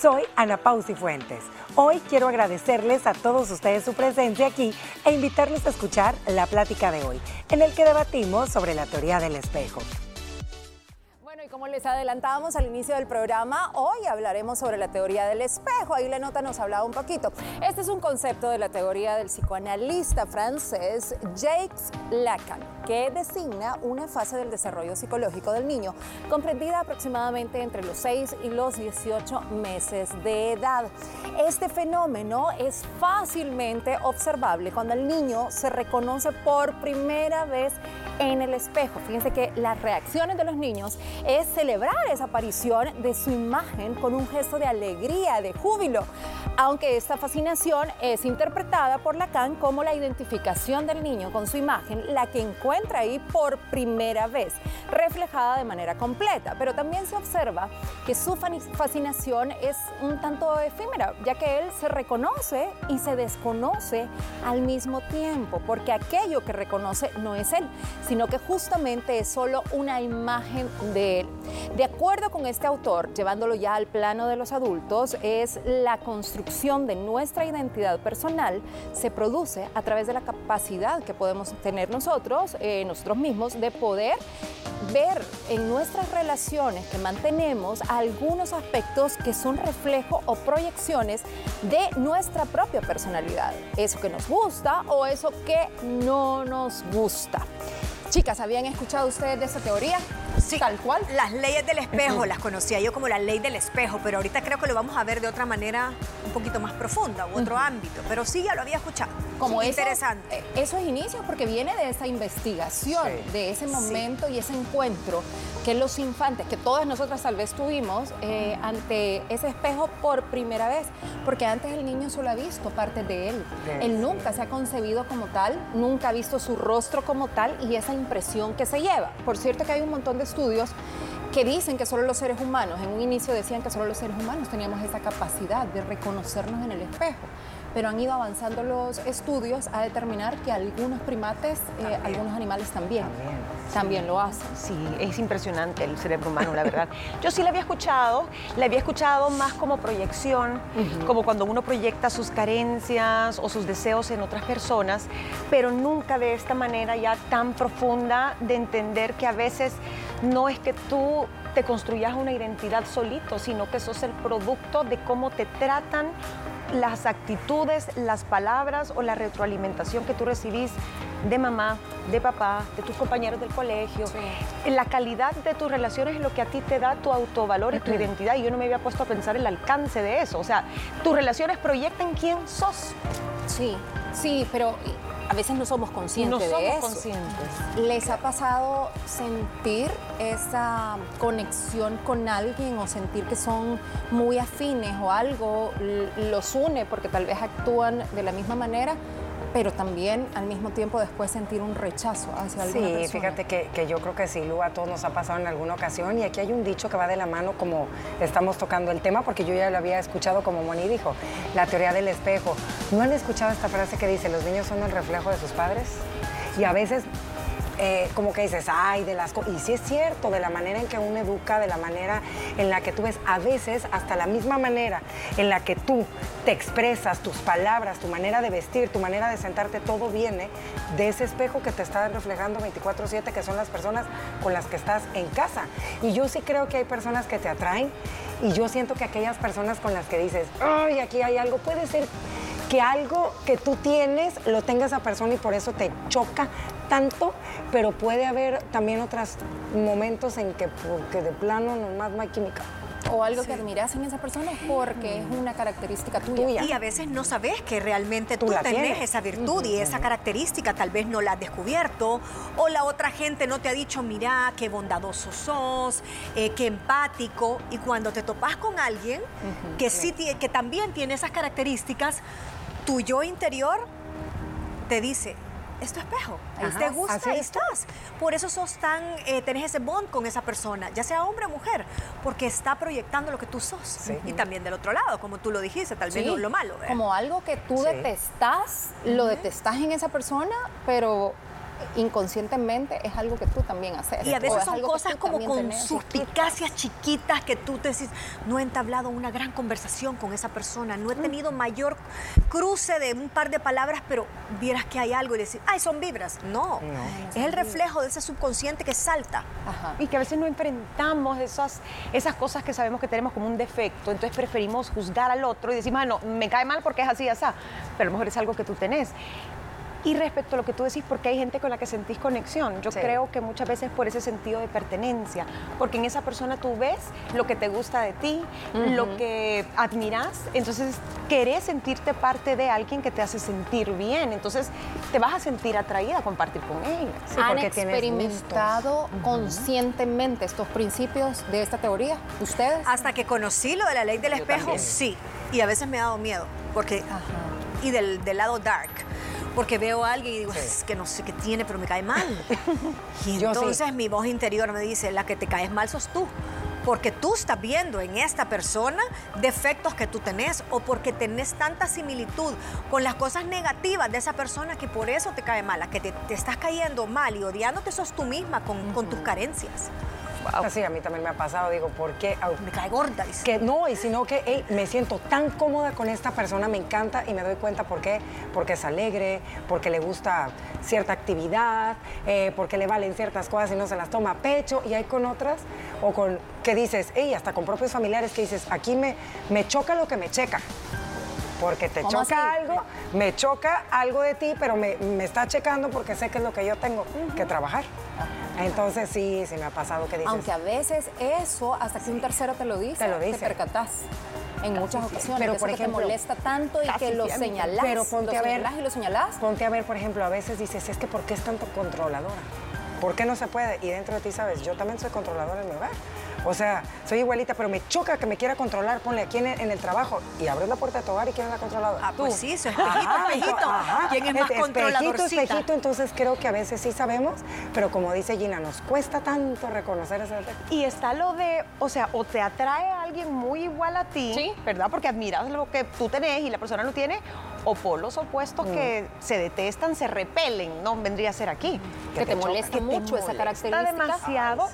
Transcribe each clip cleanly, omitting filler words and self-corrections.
Soy Ana Pao Fuentes. Hoy quiero agradecerles a todos ustedes su presencia aquí e invitarles a escuchar la plática de hoy, en el que debatimos sobre la teoría del espejo. Bueno, y como les adelantábamos al inicio del programa, hoy hablaremos sobre la teoría del espejo. Ahí la nota nos hablaba un poquito. Este es un concepto de la teoría del psicoanalista francés Jacques Lacan, que designa una fase del desarrollo psicológico del niño, comprendida aproximadamente entre los 6 y los 18 meses de edad. Este fenómeno es fácilmente observable cuando el niño se reconoce por primera vez en el espejo. Fíjense que las reacciones de los niños es celebrar esa aparición de su imagen con un gesto de alegría, de júbilo, aunque esta fascinación es interpretada por Lacan como la identificación del niño con su imagen, la que encuentra ahí por primera vez, reflejada de manera completa. Pero también se observa que su fascinación es un tanto efímera, ya que él se reconoce y se desconoce al mismo tiempo, porque aquello que reconoce no es él, sino que justamente es solo una imagen de él. De acuerdo con este autor, llevándolo ya al plano de los adultos, es la construcción de nuestra identidad personal se produce a través de la capacidad que podemos tener nosotros mismos de poder ver en nuestras relaciones que mantenemos algunos aspectos que son reflejo o proyecciones de nuestra propia personalidad, eso que nos gusta o eso que no nos gusta. Chicas, ¿habían escuchado ustedes de esa teoría? Sí, tal cual. Las leyes del espejo, las conocía yo como la ley del espejo, pero ahorita creo que lo vamos a ver de otra manera un poquito más profunda u otro ámbito, pero sí ya lo había escuchado. Como eso, interesante. Esos inicios, porque viene de esa investigación, sí, de ese momento, sí, y ese encuentro que los infantes, que todas nosotras tal vez tuvimos ante ese espejo por primera vez, porque antes el niño solo ha visto parte de él. Sí, él nunca se ha concebido como tal, nunca ha visto su rostro como tal y esa impresión que se lleva. Por cierto que hay un montón de estudios que dicen que solo los seres humanos, en un inicio decían que solo los seres humanos teníamos esa capacidad de reconocernos en el espejo, pero han ido avanzando los estudios a determinar que algunos primates, algunos animales también lo hacen. Sí, es impresionante el cerebro humano, la verdad. Yo sí la había escuchado más como proyección, como cuando uno proyecta sus carencias o sus deseos en otras personas, pero nunca de esta manera ya tan profunda de entender que a veces no es que tú te construyas una identidad solito, sino que sos el producto de cómo te tratan las actitudes, las palabras o la retroalimentación que tú recibís de mamá, de papá, de tus compañeros del colegio. Sí. La calidad de tus relaciones es lo que a ti te da tu autovalor y tu identidad, y yo no me había puesto a pensar el alcance de eso. O sea, tus relaciones proyectan quién sos. Sí, sí, pero a veces no somos conscientes de eso. No somos conscientes. ¿Les ha pasado sentir esa conexión con alguien o sentir que son muy afines o algo los une porque tal vez actúan de la misma manera, pero también al mismo tiempo después sentir un rechazo hacia alguna persona? Sí, fíjate que yo creo que sí, Lu, a todos nos ha pasado en alguna ocasión, y aquí hay un dicho que va de la mano como estamos tocando el tema, porque yo ya lo había escuchado, como Moni dijo, la teoría del espejo. ¿No han escuchado esta frase que dice, los niños son el reflejo de sus padres? Y a veces como que dices, ay, de las cosas. Y sí es cierto, de la manera en que uno educa, de la manera en la que tú ves, a veces hasta la misma manera en la que tú te expresas, tus palabras, tu manera de vestir, tu manera de sentarte, todo viene de ese espejo que te está reflejando 24/7, que son las personas con las que estás en casa. Y yo sí creo que hay personas que te atraen, y yo siento que aquellas personas con las que dices, ay, aquí hay algo, puede ser que algo que tú tienes lo tenga esa persona y por eso te choca tanto, pero puede haber también otros momentos en que de plano nomás no hay química. O algo que admiras en esa persona porque es una característica tuya. Y a veces no sabes que realmente tú tenés esa virtud y esa característica, tal vez no la has descubierto, o la otra gente no te ha dicho, mira, qué bondadoso sos, qué empático, y cuando te topas con alguien que sí, que también tiene esas características, tu yo interior te dice, es tu espejo, ahí te gusta, ahí estás. Por eso sos tenés ese bond con esa persona, ya sea hombre o mujer, porque está proyectando lo que tú sos. Sí. Y también del otro lado, como tú lo dijiste, tal vez lo malo. Como algo que tú detestás, lo detestás en esa persona, pero inconscientemente es algo que tú también haces. Y a veces son cosas como con suspicacias chiquitas que tú te decís, no he entablado una gran conversación con esa persona, no he tenido mayor cruce de un par de palabras, pero vieras que hay algo y decís, ay, son vibras. No, es el reflejo de ese subconsciente que salta. Ajá. Y que a veces no enfrentamos esas cosas que sabemos que tenemos como un defecto, entonces preferimos juzgar al otro y decimos, ah, no, me cae mal porque es así, asá, pero a lo mejor es algo que tú tenés. Y respecto a lo que tú decís, porque hay gente con la que sentís conexión. Yo creo que muchas veces por ese sentido de pertenencia, porque en esa persona tú ves lo que te gusta de ti, lo que admiras, entonces querés sentirte parte de alguien que te hace sentir bien, entonces te vas a sentir atraída a compartir con ella. Sí, ¿han experimentado conscientemente estos principios de esta teoría ustedes? Hasta que conocí lo de la ley del espejo, también. Sí, y a veces me ha dado miedo, porque y del lado dark. Porque veo a alguien y digo, es que no sé qué tiene, pero me cae mal. Y entonces mi voz interior me dice, la que te caes mal sos tú. Porque tú estás viendo en esta persona defectos que tú tenés o porque tenés tanta similitud con las cosas negativas de esa persona que por eso te cae mal. La que te estás cayendo mal y odiándote sos tú misma con tus carencias. Wow. Sí, a mí también me ha pasado, digo, ¿por qué? Me cae gorda. Que no, y sino que hey, me siento tan cómoda con esta persona, me encanta y me doy cuenta por qué. Porque es alegre, porque le gusta cierta actividad, porque le valen ciertas cosas y no se las toma a pecho. Y hay con otras, o con que dices, hey, hasta con propios familiares que dices, aquí me choca lo que me checa. Porque te choca algo, me choca algo de ti, pero me está checando porque sé que es lo que yo tengo que trabajar. Entonces sí, sí me ha pasado que dices. Aunque a veces eso, hasta que un tercero te lo dice, te percatás en muchas ocasiones. Pero por ejemplo, te molesta tanto y que lo señalás, pero lo señalás. Ponte a ver, por ejemplo, a veces dices, es que ¿por qué es tanto controladora? ¿Por qué no se puede? Y dentro de ti sabes, yo también soy controladora en mi hogar. O sea, soy igualita, pero me choca que me quiera controlar. Ponle aquí en el trabajo y abres la puerta de tu hogar y quién es la controladora. Ah, tú. Pues sí, eso, espejito. Ajá. ¿Quién es más controladorcita? Espejito, entonces creo que a veces sí sabemos, pero como dice Gina, nos cuesta tanto reconocer ese defecto. Y está lo de, o sea, o te atrae a alguien muy igual a ti, ¿verdad? Porque admiras lo que tú tenés y la persona no tiene, o polos opuestos que se detestan, se repelen, no vendría a ser aquí. Que te molesta mucho esa característica. Está demasiado.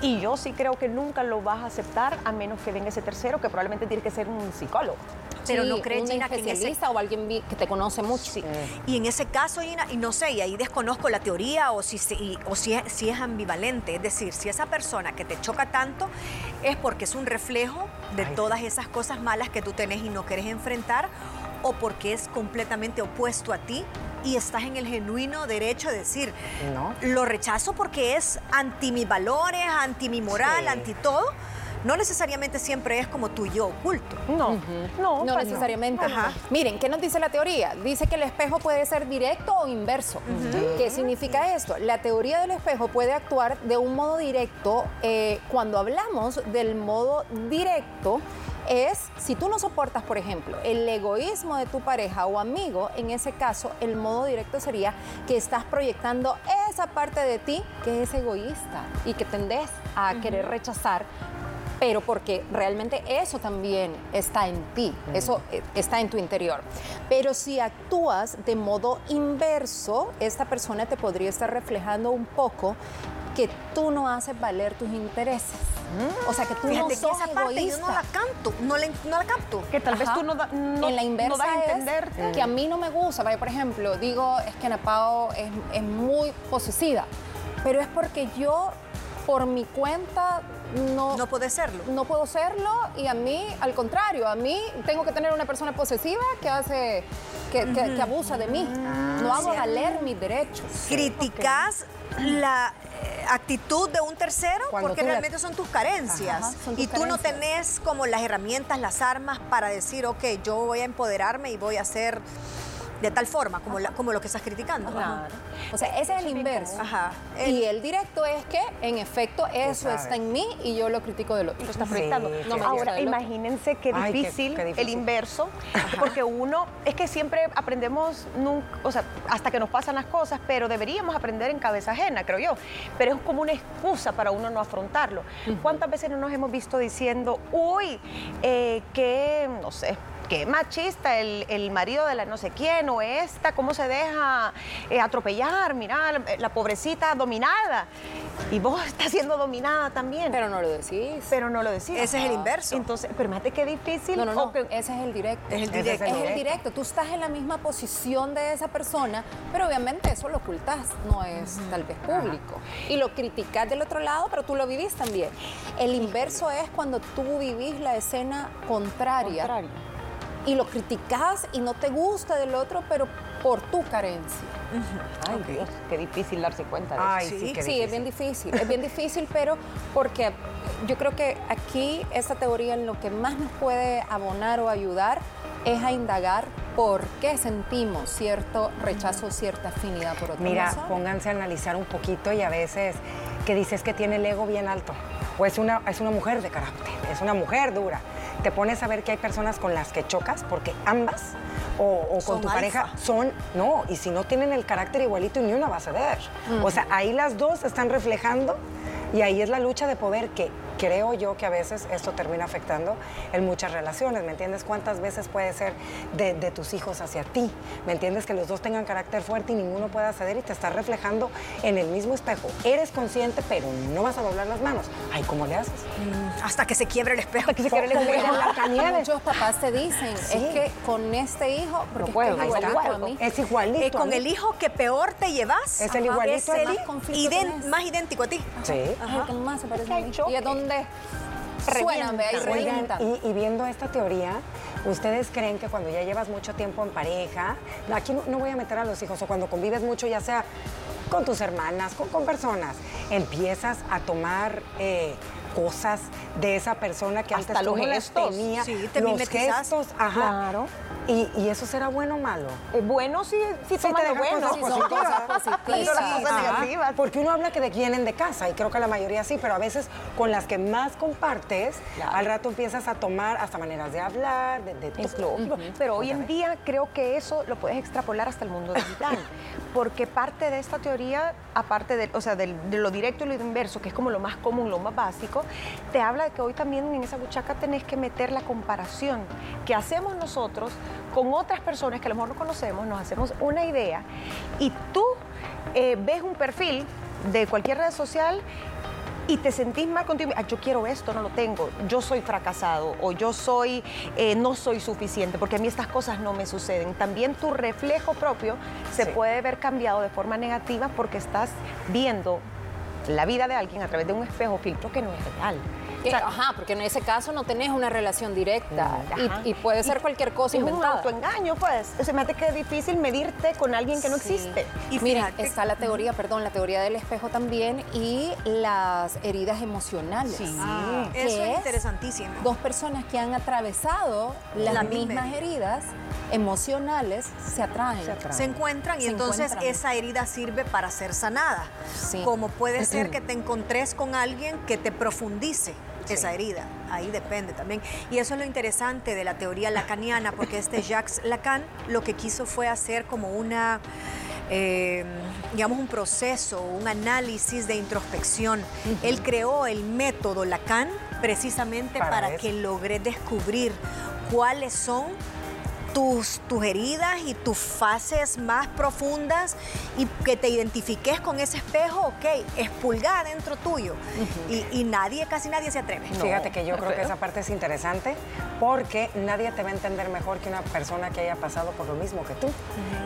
Y yo sí creo que nunca lo vas a aceptar a menos que venga ese tercero, que probablemente tiene que ser un psicólogo. Pero sí, no crees, Gina, que en ese... o alguien que te conoce mucho. Sí. Y en ese caso, Gina, y no sé, y ahí desconozco la teoría o si es ambivalente. Es decir, si esa persona que te choca tanto es porque es un reflejo de todas esas cosas malas que tú tenés y no querés enfrentar, o porque es completamente opuesto a ti y estás en el genuino derecho de decir, no, lo rechazo porque es anti mis valores, anti mi moral, anti todo. No necesariamente siempre es como tu yo oculto. No, no necesariamente. No. Ajá. Miren, ¿qué nos dice la teoría? Dice que el espejo puede ser directo o inverso. ¿Qué significa esto? La teoría del espejo puede actuar de un modo directo. Cuando hablamos del modo directo, es si tú no soportas, por ejemplo, el egoísmo de tu pareja o amigo, en ese caso el modo directo sería que estás proyectando esa parte de ti que es egoísta y que tendés a querer rechazar, pero porque realmente eso también está en ti, eso está en tu interior. Pero si actúas de modo inverso, esta persona te podría estar reflejando un poco que tú no haces valer tus intereses. O sea, que tú no sos egoísta. Esa parte yo no la canto, no la capto. Que tal vez tú no en la inversa no das a entenderte. Que a mí no me gusta. Yo, por ejemplo, digo, es que Ana Pao es muy posesiva, pero es porque yo, por mi cuenta, no puede serlo. No puedo serlo y a mí, al contrario, a mí tengo que tener una persona posesiva que hace, que abusa de mí. No hago valer mis derechos. Criticas la actitud de un tercero cuando porque realmente son tus carencias. Ajá, son tus carencias. Tú no tenés como las herramientas, las armas para decir, ok, yo voy a empoderarme y voy a hacer de tal forma como, como lo que estás criticando. Claro. O sea, ese es el inverso. Ajá. Y el directo es que, en efecto, eso está en mí y yo lo critico del otro. Lo estás proyectando. Sí, no ahora, imagínense qué difícil el inverso, porque uno, es que siempre aprendemos, o sea, hasta que nos pasan las cosas, pero deberíamos aprender en cabeza ajena, creo yo. Pero es como una excusa para uno no afrontarlo. ¿Cuántas veces no nos hemos visto diciendo, uy, que, no sé, qué machista el marido de la no sé quién, o esta, cómo se deja atropellar, mirá, la pobrecita dominada. Y vos estás siendo dominada también. Pero no lo decís. Pero no lo decís. Ese es el inverso. Entonces, pero fíjate qué difícil. No, no, no. Okay. Ese es el directo. Es el directo. Es el directo. Tú estás en la misma posición de esa persona, pero obviamente eso lo ocultás. No es tal vez público. Ajá. Y lo criticás del otro lado, pero tú lo vivís también. El inverso es cuando tú vivís la escena contraria. Y lo criticás y no te gusta del otro, pero por tu carencia. Ay, okay. Dios, qué difícil darse cuenta de eso. Ay, sí, qué difícil. Sí, es bien difícil, pero porque yo creo que aquí esta teoría en lo que más nos puede abonar o ayudar es a indagar por qué sentimos cierto rechazo, cierta afinidad por otro. Mira, razón. Pónganse a analizar un poquito y a veces que dices que tiene el ego bien alto o es una mujer de carácter, es una mujer dura. Te pones a ver que hay personas con las que chocas porque ambas o con tu pareja son, no, y si no tienen el carácter igualito ni una va a ceder. O sea, ahí las dos están reflejando y ahí es la lucha de poder que creo yo que a veces esto termina afectando en muchas relaciones, ¿me entiendes? ¿Cuántas veces puede ser de tus hijos hacia ti? ¿Me entiendes? Que los dos tengan carácter fuerte y ninguno pueda ceder y te estás reflejando en el mismo espejo. Eres consciente, pero no vas a doblar las manos. Ay, ¿cómo le haces? Hasta que se quiebre el espejo. Hasta que se quiebre el espejo. Muchos papás te dicen, sí, es que con este hijo, porque no es igualito a mí. Es igualito. Con el hijo que peor te llevas, es el igualito, es el más idéntico a ti. Ajá. Sí. Ajá. El más se parece a mí. Y a donde revientan. Revientan. Oigan, y viendo esta teoría, ¿ustedes creen que cuando ya llevas mucho tiempo en pareja, aquí no voy a meter a los hijos, o cuando convives mucho, ya sea con tus hermanas, con personas, empiezas a tomar cosas de esa persona que hasta antes tú no las tenías? Sí, te mimetizas. Los gestos, ajá. Claro. ¿Y eso será bueno o malo? Bueno, sí toma de bueno. Sí, son cosas positivas. Las cosas negativas. Porque uno habla que de vienen de casa, y creo que la mayoría sí, pero a veces con las que más compartes, claro, al rato empiezas a tomar hasta maneras de hablar, de todo. Pero hoy en día creo que eso lo puedes extrapolar hasta el mundo digital. Porque parte de esta teoría, aparte de lo directo y lo inverso, que es como lo más común, lo más básico, te habla de que hoy también en esa buchaca tenés que meter la comparación que hacemos nosotros con otras personas que a lo mejor no conocemos, nos hacemos una idea y tú ves un perfil de cualquier red social y te sentís mal contigo. Ah, yo quiero esto, no lo tengo, yo soy fracasado o yo soy, no soy suficiente porque a mí estas cosas no me suceden. También tu reflejo propio se puede ver cambiado de forma negativa porque estás viendo la vida de alguien a través de un espejo filtro que no es real. O sea, ajá, porque en ese caso no tenés una relación directa y puede ser cualquier cosa inventada. Es un autoengaño, pues. O sea, me hace que es difícil medirte con alguien que no existe. Y mira, está la teoría del espejo también y las heridas emocionales. Sí. Eso es interesantísimo. Dos personas que han atravesado las mismas heridas emocionales se atraen. Se encuentran y entonces esa herida sirve para ser sanada. Sí. Como puede ser que te encontres con alguien que te profundice esa herida, ahí depende también. Y eso es lo interesante de la teoría lacaniana, porque Jacques Lacan lo que quiso fue hacer como una, digamos, un proceso, un análisis de introspección. Él creó el método Lacan precisamente para que logres descubrir cuáles son tus heridas y tus fases más profundas y que te identifiques con ese espejo, es pulgada dentro tuyo. Y casi nadie se atreve. No, fíjate que yo creo que esa parte es interesante porque nadie te va a entender mejor que una persona que haya pasado por lo mismo que tú.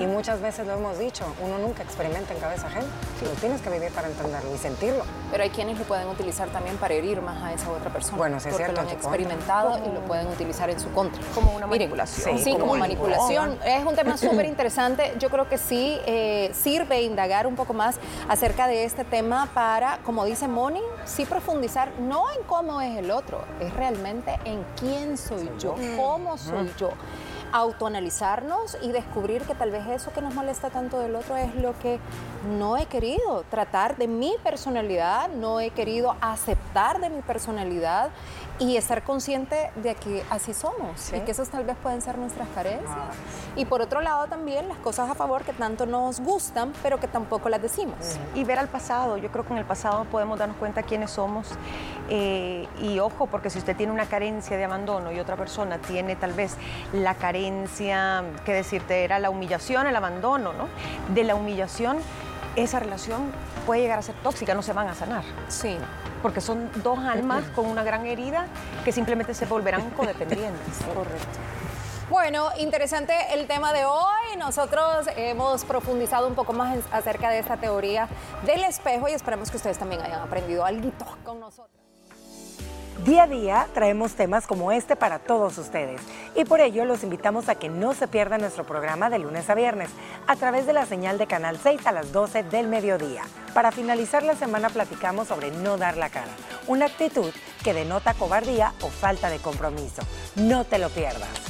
Y muchas veces lo hemos dicho, uno nunca experimenta en cabeza ajena. Lo tienes que vivir para entenderlo y sentirlo. Pero hay quienes lo pueden utilizar también para herir más a esa otra persona. Bueno, sí, es cierto. Porque lo han experimentado y lo pueden utilizar en su contra. Como una manipulación. Sí, como manipulación. Es un tema súper interesante. Yo creo que sí sirve indagar un poco más acerca de este tema para, como dice Moni, sí profundizar no en cómo es el otro, es realmente en quién soy yo, cómo soy yo. Autoanalizarnos y descubrir que tal vez eso que nos molesta tanto del otro es lo que no he querido tratar de mi personalidad, no he querido aceptar de mi personalidad y estar consciente de que así somos, ¿sí? Y que esas tal vez pueden ser nuestras carencias. Ah. Y por otro lado también las cosas a favor que tanto nos gustan, pero que tampoco las decimos. Y ver al pasado, yo creo que en el pasado podemos darnos cuenta quiénes somos, y ojo, porque si usted tiene una carencia de abandono y otra persona tiene tal vez la carencia, qué decirte, era la humillación, el abandono, ¿no? De la humillación, esa relación puede llegar a ser tóxica, no se van a sanar. Sí. Porque son dos almas con una gran herida que simplemente se volverán codependientes. Correcto. Bueno, interesante el tema de hoy. Nosotros hemos profundizado un poco más acerca de esta teoría del espejo y esperamos que ustedes también hayan aprendido algo con nosotros. Día a día traemos temas como este para todos ustedes y por ello los invitamos a que no se pierdan nuestro programa de lunes a viernes a través de la señal de Canal 6 a las 12 del mediodía. Para finalizar la semana platicamos sobre no dar la cara, una actitud que denota cobardía o falta de compromiso. No te lo pierdas.